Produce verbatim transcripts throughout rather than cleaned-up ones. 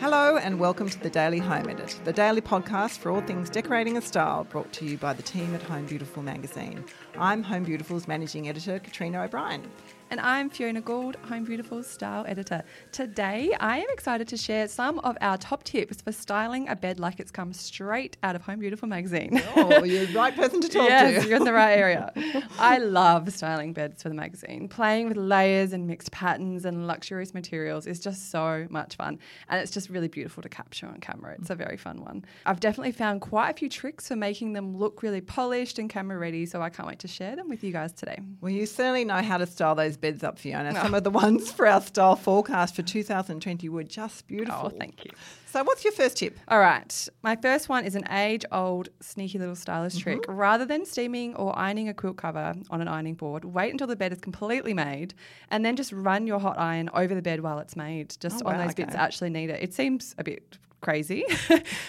Hello and welcome to the Daily Home Edit, the daily podcast for all things decorating and style, brought to you by the team at Home Beautiful magazine. I'm Home Beautiful's managing editor, Katrina O'Brien. And I'm Fiona Gould, Home Beautiful's style editor. Today, I am excited to share some of our top tips for styling a bed like it's come straight out of Home Beautiful magazine. Oh, you're the right person to talk yes, to. Yes, you're in the right area. I love styling beds for the magazine. Playing with layers and mixed patterns and luxurious materials is just so much fun. And it's just really beautiful to capture on camera. It's a very fun one. I've definitely found quite a few tricks for making them look really polished and camera ready, so I can't wait to share them with you guys today. Well, you certainly know how to style those beds up, Fiona. Some oh. of the ones for our style forecast for two thousand twenty were just beautiful. Oh, thank you. So what's your first tip? All right. My first one is an age-old sneaky little stylish mm-hmm. trick. Rather than steaming or ironing a quilt cover on an ironing board, wait until the bed is completely made and then just run your hot iron over the bed while it's made, just oh, on wow, those okay. bits that actually need it. It seems a bit crazy,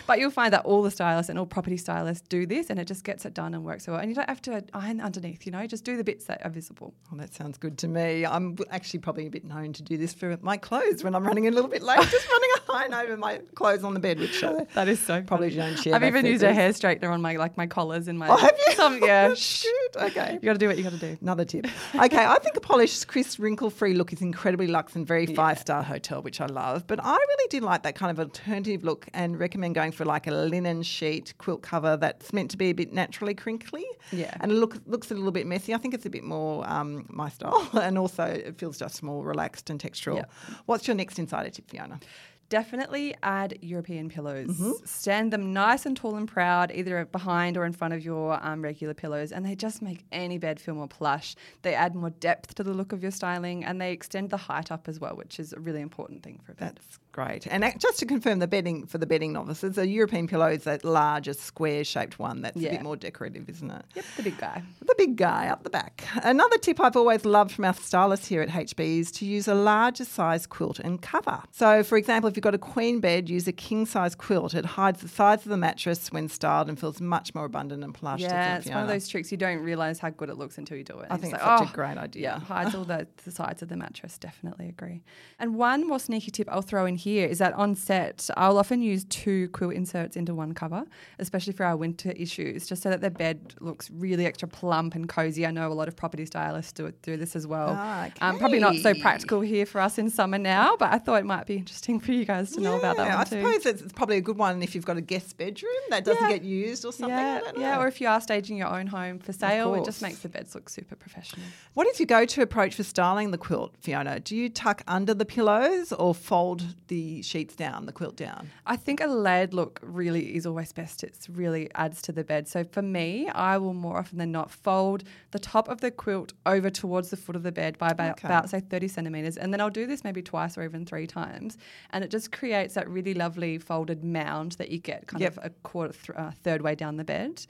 but you'll find that all the stylists and all property stylists do this, and it just gets it done and works well. And you don't have to iron underneath, you know, just do the bits that are visible. Oh, that sounds good to me. I'm actually probably a bit known to do this for my clothes when I'm running a little bit late, just running a iron over my clothes on the bed, which uh, that is so probably funny. Don't share. I've even used a hair straightener on my like my collars and my. Oh, have you? Some, yeah. Oh, okay. You got to do what you got to do. Another tip. Okay, I think a polished, crisp, wrinkle-free look is incredibly luxe and very yeah. five-star hotel, which I love. But I really do like that kind of alternative look and recommend going for like a linen sheet quilt cover that's meant to be a bit naturally crinkly yeah. and it look, looks a little bit messy. I think it's a bit more um, my style, and also it feels just more relaxed and textural. Yep. What's your next insider tip, Fiona? Definitely add European pillows. Mm-hmm. Stand them nice and tall and proud, either behind or in front of your um, regular pillows, and they just make any bed feel more plush. They add more depth to the look of your styling, and they extend the height up as well, which is a really important thing for a bed. That's great. And just to confirm, the bedding for the bedding novices, the European pillow is that larger square-shaped one that's yeah. a bit more decorative, isn't it? Yep, the big guy. The big guy up the back. Another tip I've always loved from our stylists here at H B is to use a larger size quilt and cover. So, for example, if you got a queen bed, use a king-size quilt. It hides the sides of the mattress when styled and feels much more abundant and plush. Yeah, it's one of those tricks you don't realise how good it looks until you do it. I think it's like, such oh, a great idea. Yeah, hides all the, the sides of the mattress. Definitely agree. And one more sneaky tip I'll throw in here is that on set, I'll often use two quilt inserts into one cover, especially for our winter issues, just so that the bed looks really extra plump and cosy. I know a lot of property stylists do, it, do this as well. Ah, okay. um, probably not so practical here for us in summer now, but I thought it might be interesting for you guys to yeah, know about that one too. I suppose it's probably a good one if you've got a guest bedroom that doesn't yeah. get used or something. Yeah, I don't know. yeah, or if you are staging your own home for sale, it just makes the beds look super professional. What is your go-to approach for styling the quilt, Fiona? Do you tuck under the pillows or fold the sheets down, the quilt down? I think a layered look really is always best. It really adds to the bed. So for me, I will more often than not fold the top of the quilt over towards the foot of the bed by about, okay. about say thirty centimetres, and then I'll do this maybe twice or even three times, and it just creates that really lovely folded mound that you get kind yep. of a quarter, th- uh, third way down the bed.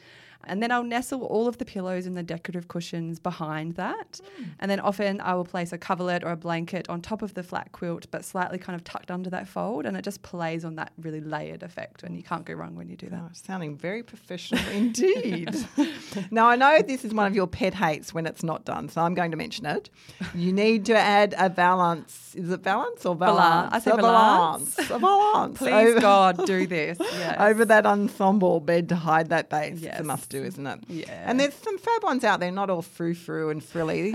And then I'll nestle all of the pillows and the decorative cushions behind that. Mm. And then often I will place a coverlet or a blanket on top of the flat quilt, but slightly kind of tucked under that fold. And it just plays on that really layered effect. And you can't go wrong when you do that. Oh, sounding very professional indeed. Now, I know this is one of your pet hates when it's not done, so I'm going to mention it. You need to add a valance. Is it valance or valance? Balance. I said balance. A balance. Please, over, God, do this. Yes. Over that ensemble bed to hide that base. Yes. It's a must do, isn't it? Yeah. And there's some fab ones out there, not all frou-frou and frilly.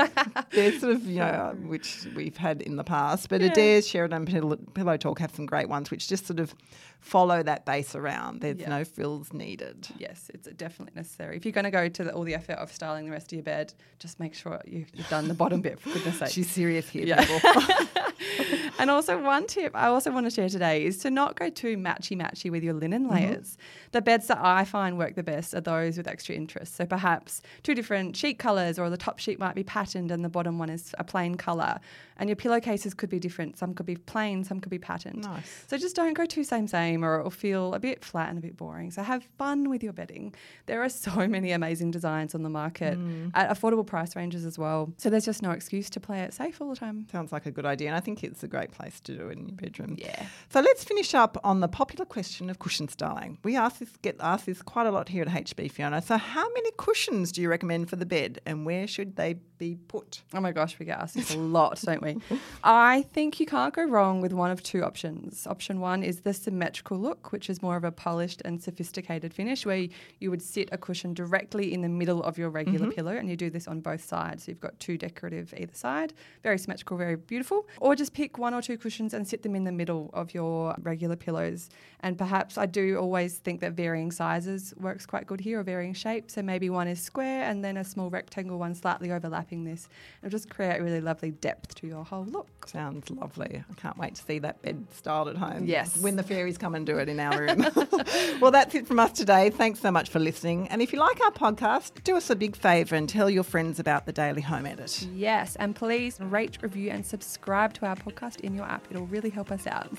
They're sort of, you know, which we've had in the past. But yeah. Adairs, Sheridan, Pillow Talk Talk have some great ones which just sort of follow that base around. There's yeah. no frills needed. Yes, it's definitely necessary. If you're going to go to the, all the effort of styling the rest of your bed, just make sure you, you've done the bottom bit, for goodness sake. She's serious here, yeah. people. And also one tip I also want to share today is to not go too matchy-matchy with your linen layers. Mm-hmm. The beds that I find work the best are those with extra interest. So perhaps two different sheet colours, or the top sheet might be patterned and the bottom one is a plain colour. And your pillowcases could be different. Some could be plain, some could be patterned. Nice. So just don't go too same-same, or it'll feel a bit flat and a bit boring. So have fun with your bedding. There are so many amazing designs on the market mm. at affordable price ranges as well. So there's just no excuse to play it safe all the time. Sounds like a good idea. And I think it's a great place to do it in your bedroom. Yeah. So let's finish up on the popular question of cushion styling. We ask this, get asked this quite a lot here at H B, Fiona. So how many cushions do you recommend for the bed, and where should they be put? Oh my gosh, we get asked this a lot, don't we? I think you can't go wrong with one of two options. Option one is the symmetrical look, which is more of a polished and sophisticated finish where you would sit a cushion directly in the middle of your regular mm-hmm. pillow, and you do this on both sides. So you've got two decorative either side, very symmetrical, very beautiful. Or just pick one or two cushions and sit them in the middle of your regular pillows. And perhaps I do always think that varying sizes works quite good here, or varying shapes. So maybe one is square and then a small rectangle one slightly overlapping this. It'll just create really lovely depth to your whole look. Sounds lovely. I can't wait to see that bed styled at home. Yes. When the fairies come and do it in our room. Well, that's it from us today. Thanks so much for listening. And if you like our podcast, do us a big favour and tell your friends about the Daily Home Edit. Yes, and please rate, review and subscribe to our podcast in your app. It'll really help us out.